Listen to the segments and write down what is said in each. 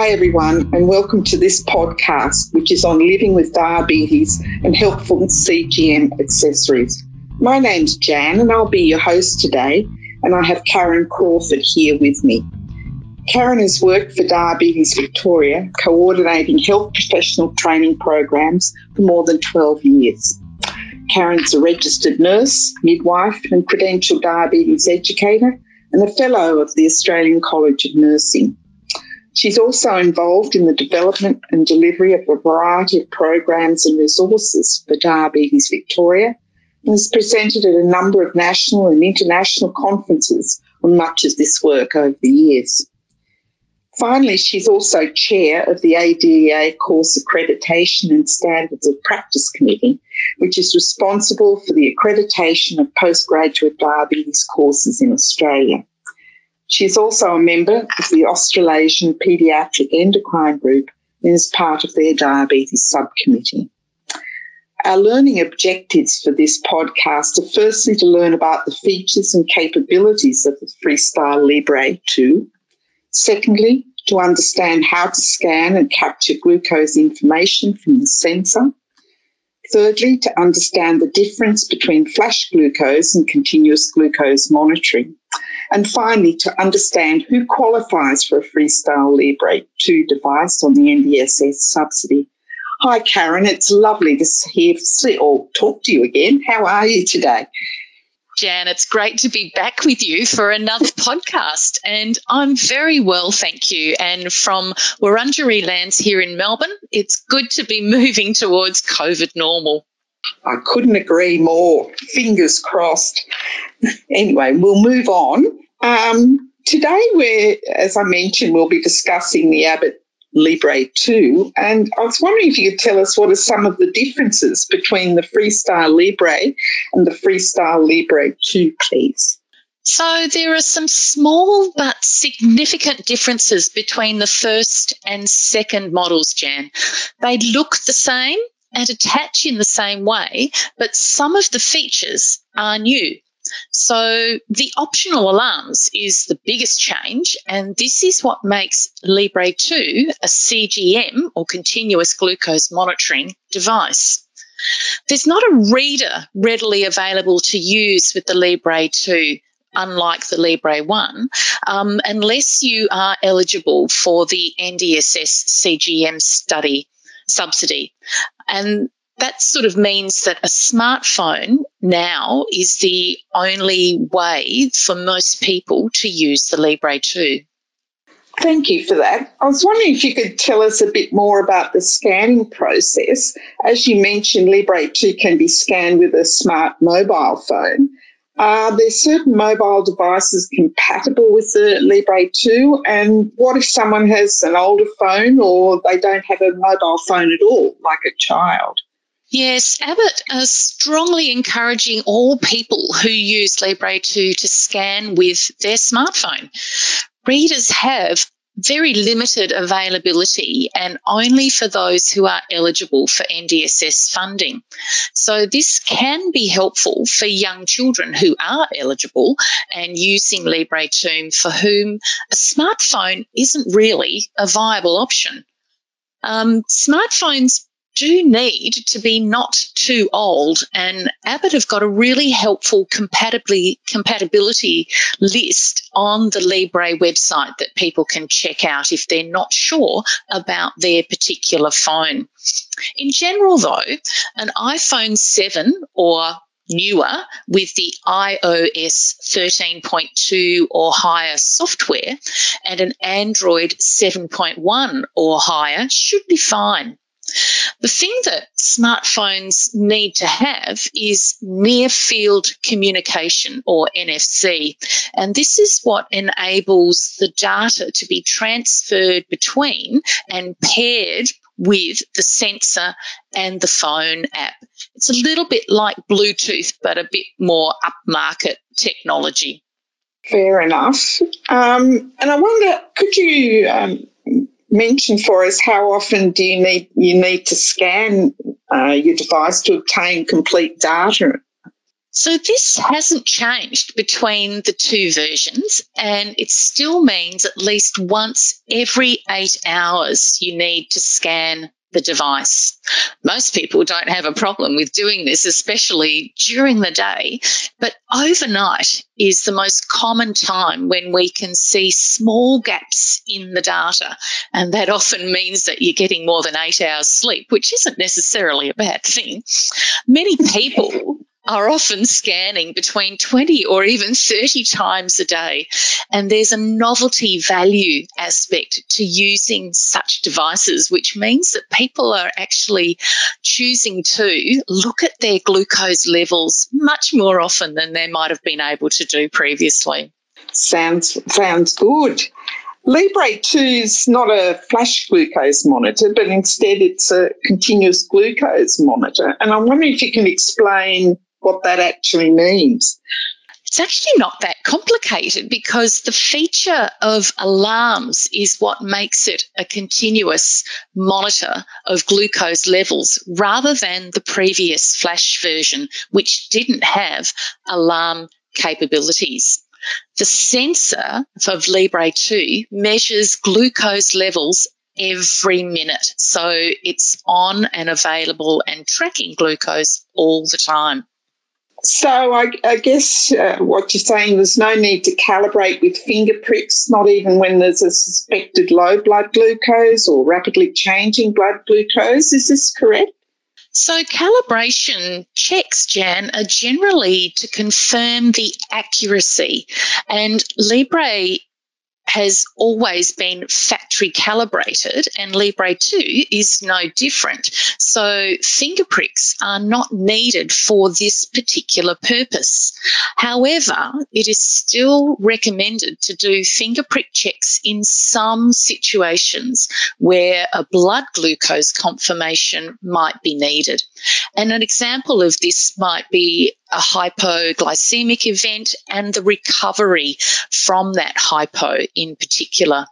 Hi everyone, and welcome to this podcast, which is on living with diabetes and helpful CGM accessories. My name's Jan and I'll be your host today, and I have Karen Crawford here with me. Karen has worked for Diabetes Victoria, coordinating health professional training programs for more than 12 years. Karen's a registered nurse, midwife and credentialed diabetes educator and a fellow of the Australian College of Nursing. She's also involved in the development and delivery of a variety of programs and resources for Diabetes Victoria and has presented at a number of national and international conferences on much of this work over the years. Finally, she's also chair of the ADEA Course Accreditation and Standards of Practice Committee, which is responsible for the accreditation of postgraduate diabetes courses in Australia. She's also a member of the Australasian Paediatric Endocrine Group and is part of their diabetes subcommittee. Our learning objectives for this podcast are firstly to learn about the features and capabilities of the Freestyle Libre 2. Secondly, to understand how to scan and capture glucose information from the sensor. Thirdly, to understand the difference between flash glucose and continuous glucose monitoring. And finally, to understand who qualifies for a Freestyle Libre 2 device on the NDSS subsidy. Hi, Karen. It's lovely to talk to you again. How are you today? Jan, it's great to be back with you for another podcast. And I'm very well, thank you. And from Wurundjeri lands here in Melbourne, it's good to be moving towards COVID normal. I couldn't agree more. Fingers crossed. Anyway, we'll move on. Today, as I mentioned, we'll be discussing the Abbott Libre 2. And I was wondering if you could tell us what are some of the differences between the Freestyle Libre and the Freestyle Libre 2, please. So there are some small but significant differences between the first and second models, Jan. They look the same and attach in the same way, but some of the features are new. So the optional alarms is the biggest change, and this is what makes Libre 2 a CGM or continuous glucose monitoring device. There's not a reader readily available to use with the Libre 2, unlike the Libre 1, unless you are eligible for the NDSS CGM study subsidy. And that sort of means that a smartphone now is the only way for most people to use the Libre 2. Thank you for that. I was wondering if you could tell us a bit more about the scanning process. As you mentioned, Libre 2 can be scanned with a smart mobile phone. Are there certain mobile devices compatible with the Libre 2? And what if someone has an older phone or they don't have a mobile phone at all, like a child? Yes, Abbott are strongly encouraging all people who use Libre 2 to scan with their smartphone. Readers have very limited availability and only for those who are eligible for NDSS funding. So this can be helpful for young children who are eligible and using Libre 2 for whom a smartphone isn't really a viable option. Smartphones do need to be not too old, and Abbott have got a really helpful compatibility list on the Libre website that people can check out if they're not sure about their particular phone. In general, though, an iPhone 7 or newer with the iOS 13.2 or higher software and an Android 7.1 or higher should be fine. The thing that smartphones need to have is near-field communication, or NFC, and this is what enables the data to be transferred between and paired with the sensor and the phone app. It's a little bit like Bluetooth, but a bit more upmarket technology. Fair enough. And I wonder, could you mention for us how often do you need to scan your device to obtain complete data? So this hasn't changed between the two versions, and it still means at least once every 8 hours you need to scan the device. Most people don't have a problem with doing this, especially during the day, but overnight is the most common time when we can see small gaps in the data, and that often means that you're getting more than 8 hours sleep, which isn't necessarily a bad thing. Many people are often scanning between 20 or even 30 times a day. And there's a novelty value aspect to using such devices, which means that people are actually choosing to look at their glucose levels much more often than they might have been able to do previously. Sounds good. Libre 2 is not a flash glucose monitor, but instead it's a continuous glucose monitor. And I'm wondering if you can explain what that actually means. It's actually not that complicated because the feature of alarms is what makes it a continuous monitor of glucose levels rather than the previous flash version, which didn't have alarm capabilities. The sensor of Libre 2 measures glucose levels every minute, so it's on and available and tracking glucose all the time. So I guess what you're saying, there's no need to calibrate with finger pricks, not even when there's a suspected low blood glucose or rapidly changing blood glucose. Is this correct? So calibration checks, Jan, are generally to confirm the accuracy, and Libre has always been factory calibrated, and Libre 2 is no different. So finger pricks are not needed for this particular purpose. However, it is still recommended to do finger prick checks in some situations where a blood glucose confirmation might be needed. And an example of this might be a hypoglycemic event and the recovery from that hypo in particular.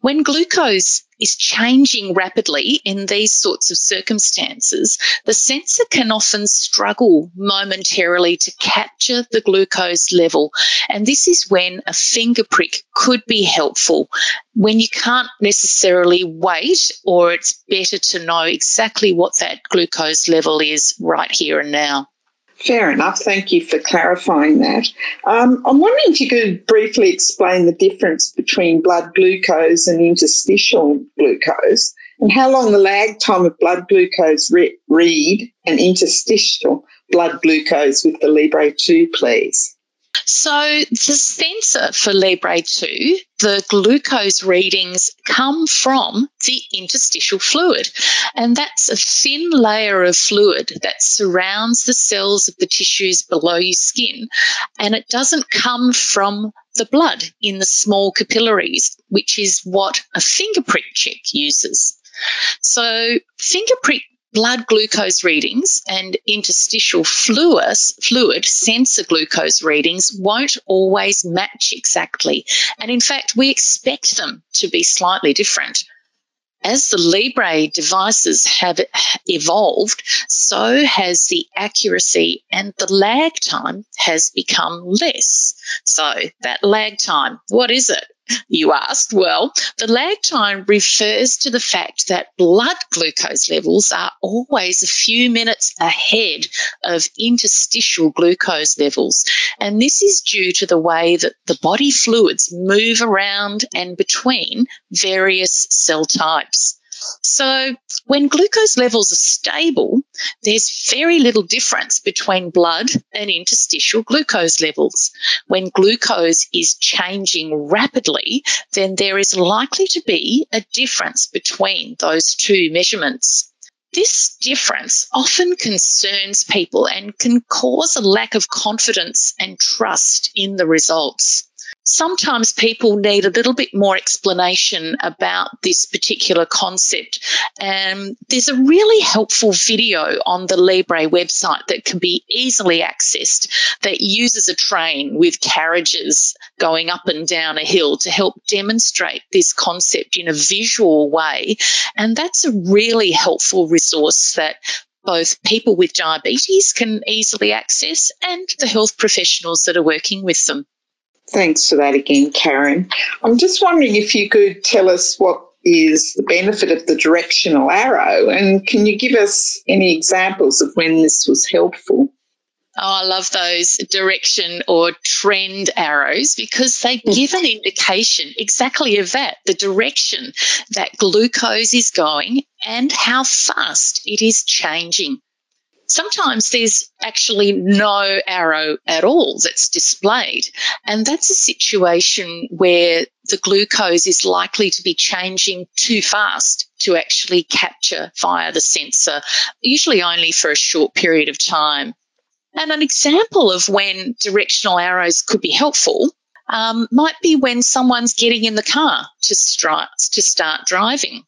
When glucose is changing rapidly in these sorts of circumstances, the sensor can often struggle momentarily to capture the glucose level. And this is when a finger prick could be helpful, when you can't necessarily wait, or it's better to know exactly what that glucose level is right here and now. Fair enough. Thank you for clarifying that. I'm wondering if you could briefly explain the difference between blood glucose and interstitial glucose, and how long the lag time of blood glucose read and interstitial blood glucose with the Libre 2, please. So the sensor for Libre 2, the glucose readings come from the interstitial fluid, and that's a thin layer of fluid that surrounds the cells of the tissues below your skin, and it doesn't come from the blood in the small capillaries, which is what a finger prick check uses. So finger prick blood glucose readings and interstitial fluid sensor glucose readings won't always match exactly. And in fact, we expect them to be slightly different. As the Libre devices have evolved, so has the accuracy, and the lag time has become less. So that lag time, what is it? You asked. Well, the lag time refers to the fact that blood glucose levels are always a few minutes ahead of interstitial glucose levels. And this is due to the way that the body fluids move around and between various cell types. So when glucose levels are stable, there's very little difference between blood and interstitial glucose levels. When glucose is changing rapidly, then there is likely to be a difference between those two measurements. This difference often concerns people and can cause a lack of confidence and trust in the results. Sometimes people need a little bit more explanation about this particular concept, and there's a really helpful video on the Libre website that can be easily accessed that uses a train with carriages going up and down a hill to help demonstrate this concept in a visual way, and that's a really helpful resource that both people with diabetes can easily access and the health professionals that are working with them. Thanks for that again, Karen. I'm just wondering if you could tell us what is the benefit of the directional arrow, and can you give us any examples of when this was helpful? Oh, I love those direction or trend arrows because they give an indication exactly of that, the direction that glucose is going and how fast it is changing. Sometimes there's actually no arrow at all that's displayed, and that's a situation where the glucose is likely to be changing too fast to actually capture via the sensor, usually only for a short period of time. And an example of when directional arrows could be helpful might be when someone's getting in the car to start driving.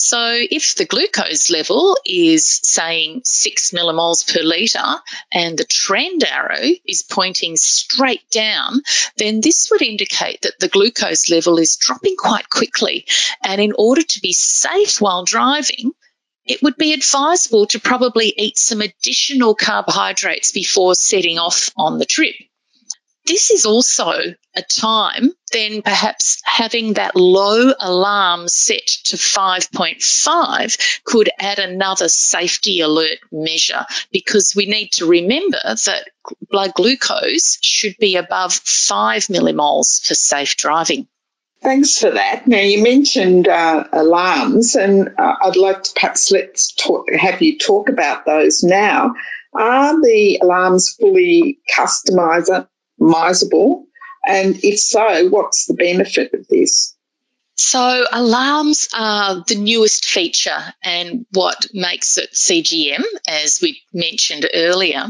So if the glucose level is saying 6 millimoles per litre and the trend arrow is pointing straight down, then this would indicate that the glucose level is dropping quite quickly. And in order to be safe while driving, it would be advisable to probably eat some additional carbohydrates before setting off on the trip. This is also a time then perhaps having that low alarm set to 5.5 could add another safety alert measure, because we need to remember that blood glucose should be above 5 millimoles for safe driving. Thanks for that. Now, you mentioned alarms, and I'd like to perhaps have you talk about those now. Are the alarms fully customisable? And if so, what's the benefit of this? So alarms are the newest feature and what makes it CGM, as we mentioned earlier,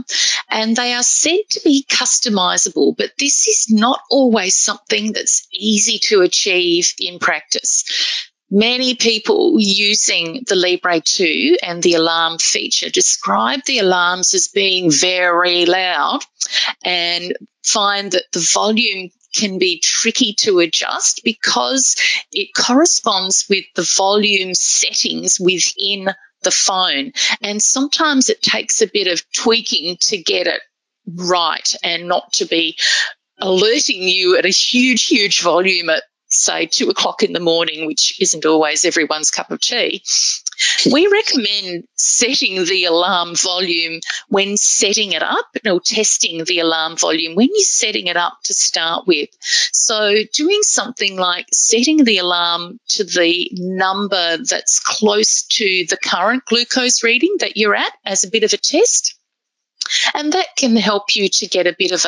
and they are said to be customisable, but this is not always something that's easy to achieve in practice. Many people using the Libre 2 and the alarm feature describe the alarms as being very loud and find that the volume can be tricky to adjust because it corresponds with the volume settings within the phone. And sometimes it takes a bit of tweaking to get it right and not to be alerting you at a huge, huge volume at, say, 2 o'clock in the morning, which isn't always everyone's cup of tea. We recommend setting the alarm volume when setting it up, or testing the alarm volume when you're setting it up to start with. So doing something like setting the alarm to the number that's close to the current glucose reading that you're at as a bit of a test. And that can help you to get a bit of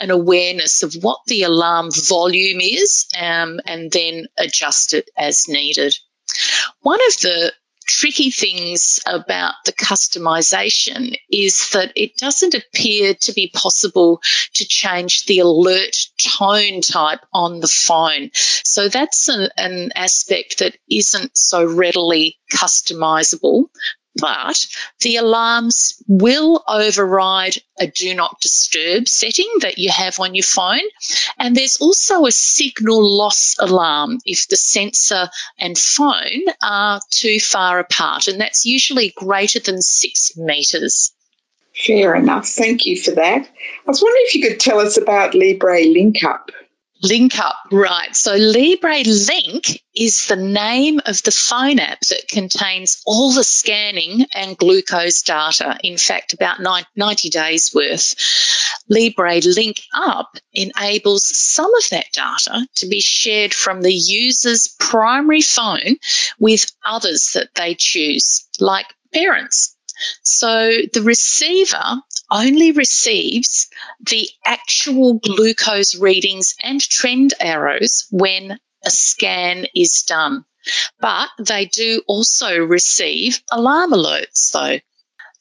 an awareness of what the alarm volume is and then adjust it as needed. One of the tricky things about the customisation is that it doesn't appear to be possible to change the alert tone type on the phone. So that's an aspect that isn't so readily customisable. But the alarms will override a do not disturb setting that you have on your phone. And there's also a signal loss alarm if the sensor and phone are too far apart, and that's usually greater than 6 metres. Fair enough. Thank you for that. I was wondering if you could tell us about LibreLinkUp. LinkUp, right. So LibreLink is the name of the phone app that contains all the scanning and glucose data, in fact, about 90 days worth. LibreLinkUp enables some of that data to be shared from the user's primary phone with others that they choose, like parents. So the receiver only receives the actual glucose readings and trend arrows when a scan is done. But they do also receive alarm alerts, though.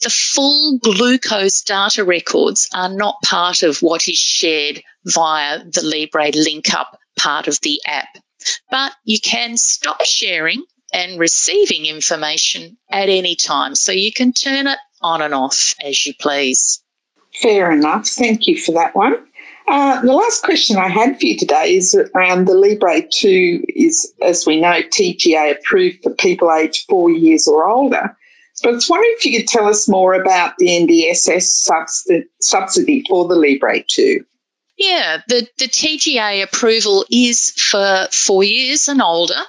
The full glucose data records are not part of what is shared via the LibreLinkUp part of the app. But you can stop sharing and receiving information at any time, so you can turn it on and off as you please. Fair enough. Thank you for that one. The last question I had for you today is around the Libre 2 is, as we know, TGA approved for people aged 4 years or older. But I was wondering if you could tell us more about the NDSS subsidy for the Libre 2. Yeah, the TGA approval is for 4 years and older,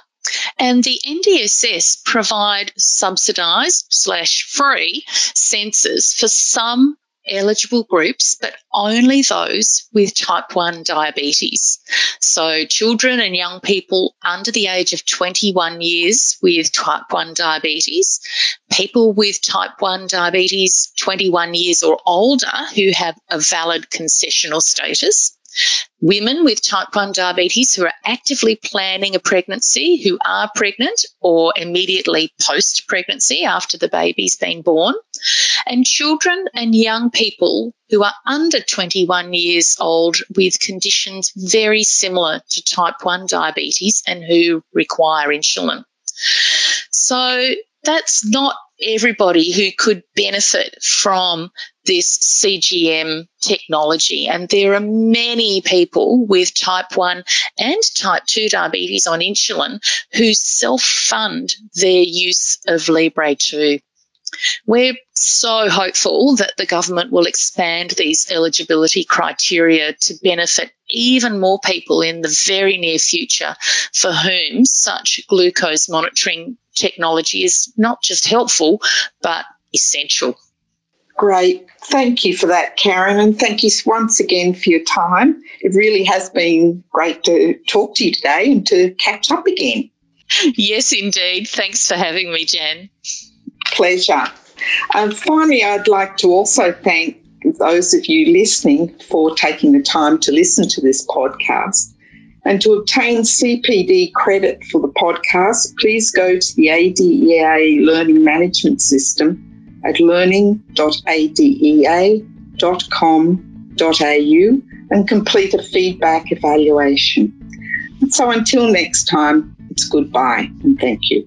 and the NDSS provide subsidised/free sensors for some eligible groups, but only those with type 1 diabetes. So children and young people under the age of 21 years with type 1 diabetes, people with type 1 diabetes 21 years or older who have a valid concessional status, women with type 1 diabetes who are actively planning a pregnancy, who are pregnant or immediately post-pregnancy after the baby's been born, and children and young people who are under 21 years old with conditions very similar to type 1 diabetes and who require insulin. So that's not everybody who could benefit from this CGM technology, and there are many people with type 1 and type 2 diabetes on insulin who self-fund their use of Libre 2. We're so hopeful that the government will expand these eligibility criteria to benefit even more people in the very near future for whom such glucose monitoring technology is not just helpful but essential. Great. Thank you for that, Karen, and thank you once again for your time. It really has been great to talk to you today and to catch up again. Yes, indeed. Thanks for having me, Jan. Pleasure. And finally, I'd like to also thank those of you listening for taking the time to listen to this podcast. And to obtain CPD credit for the podcast, please go to the ADEA Learning Management System at learning.adea.com.au and complete a feedback evaluation. And so until next time, it's goodbye and thank you.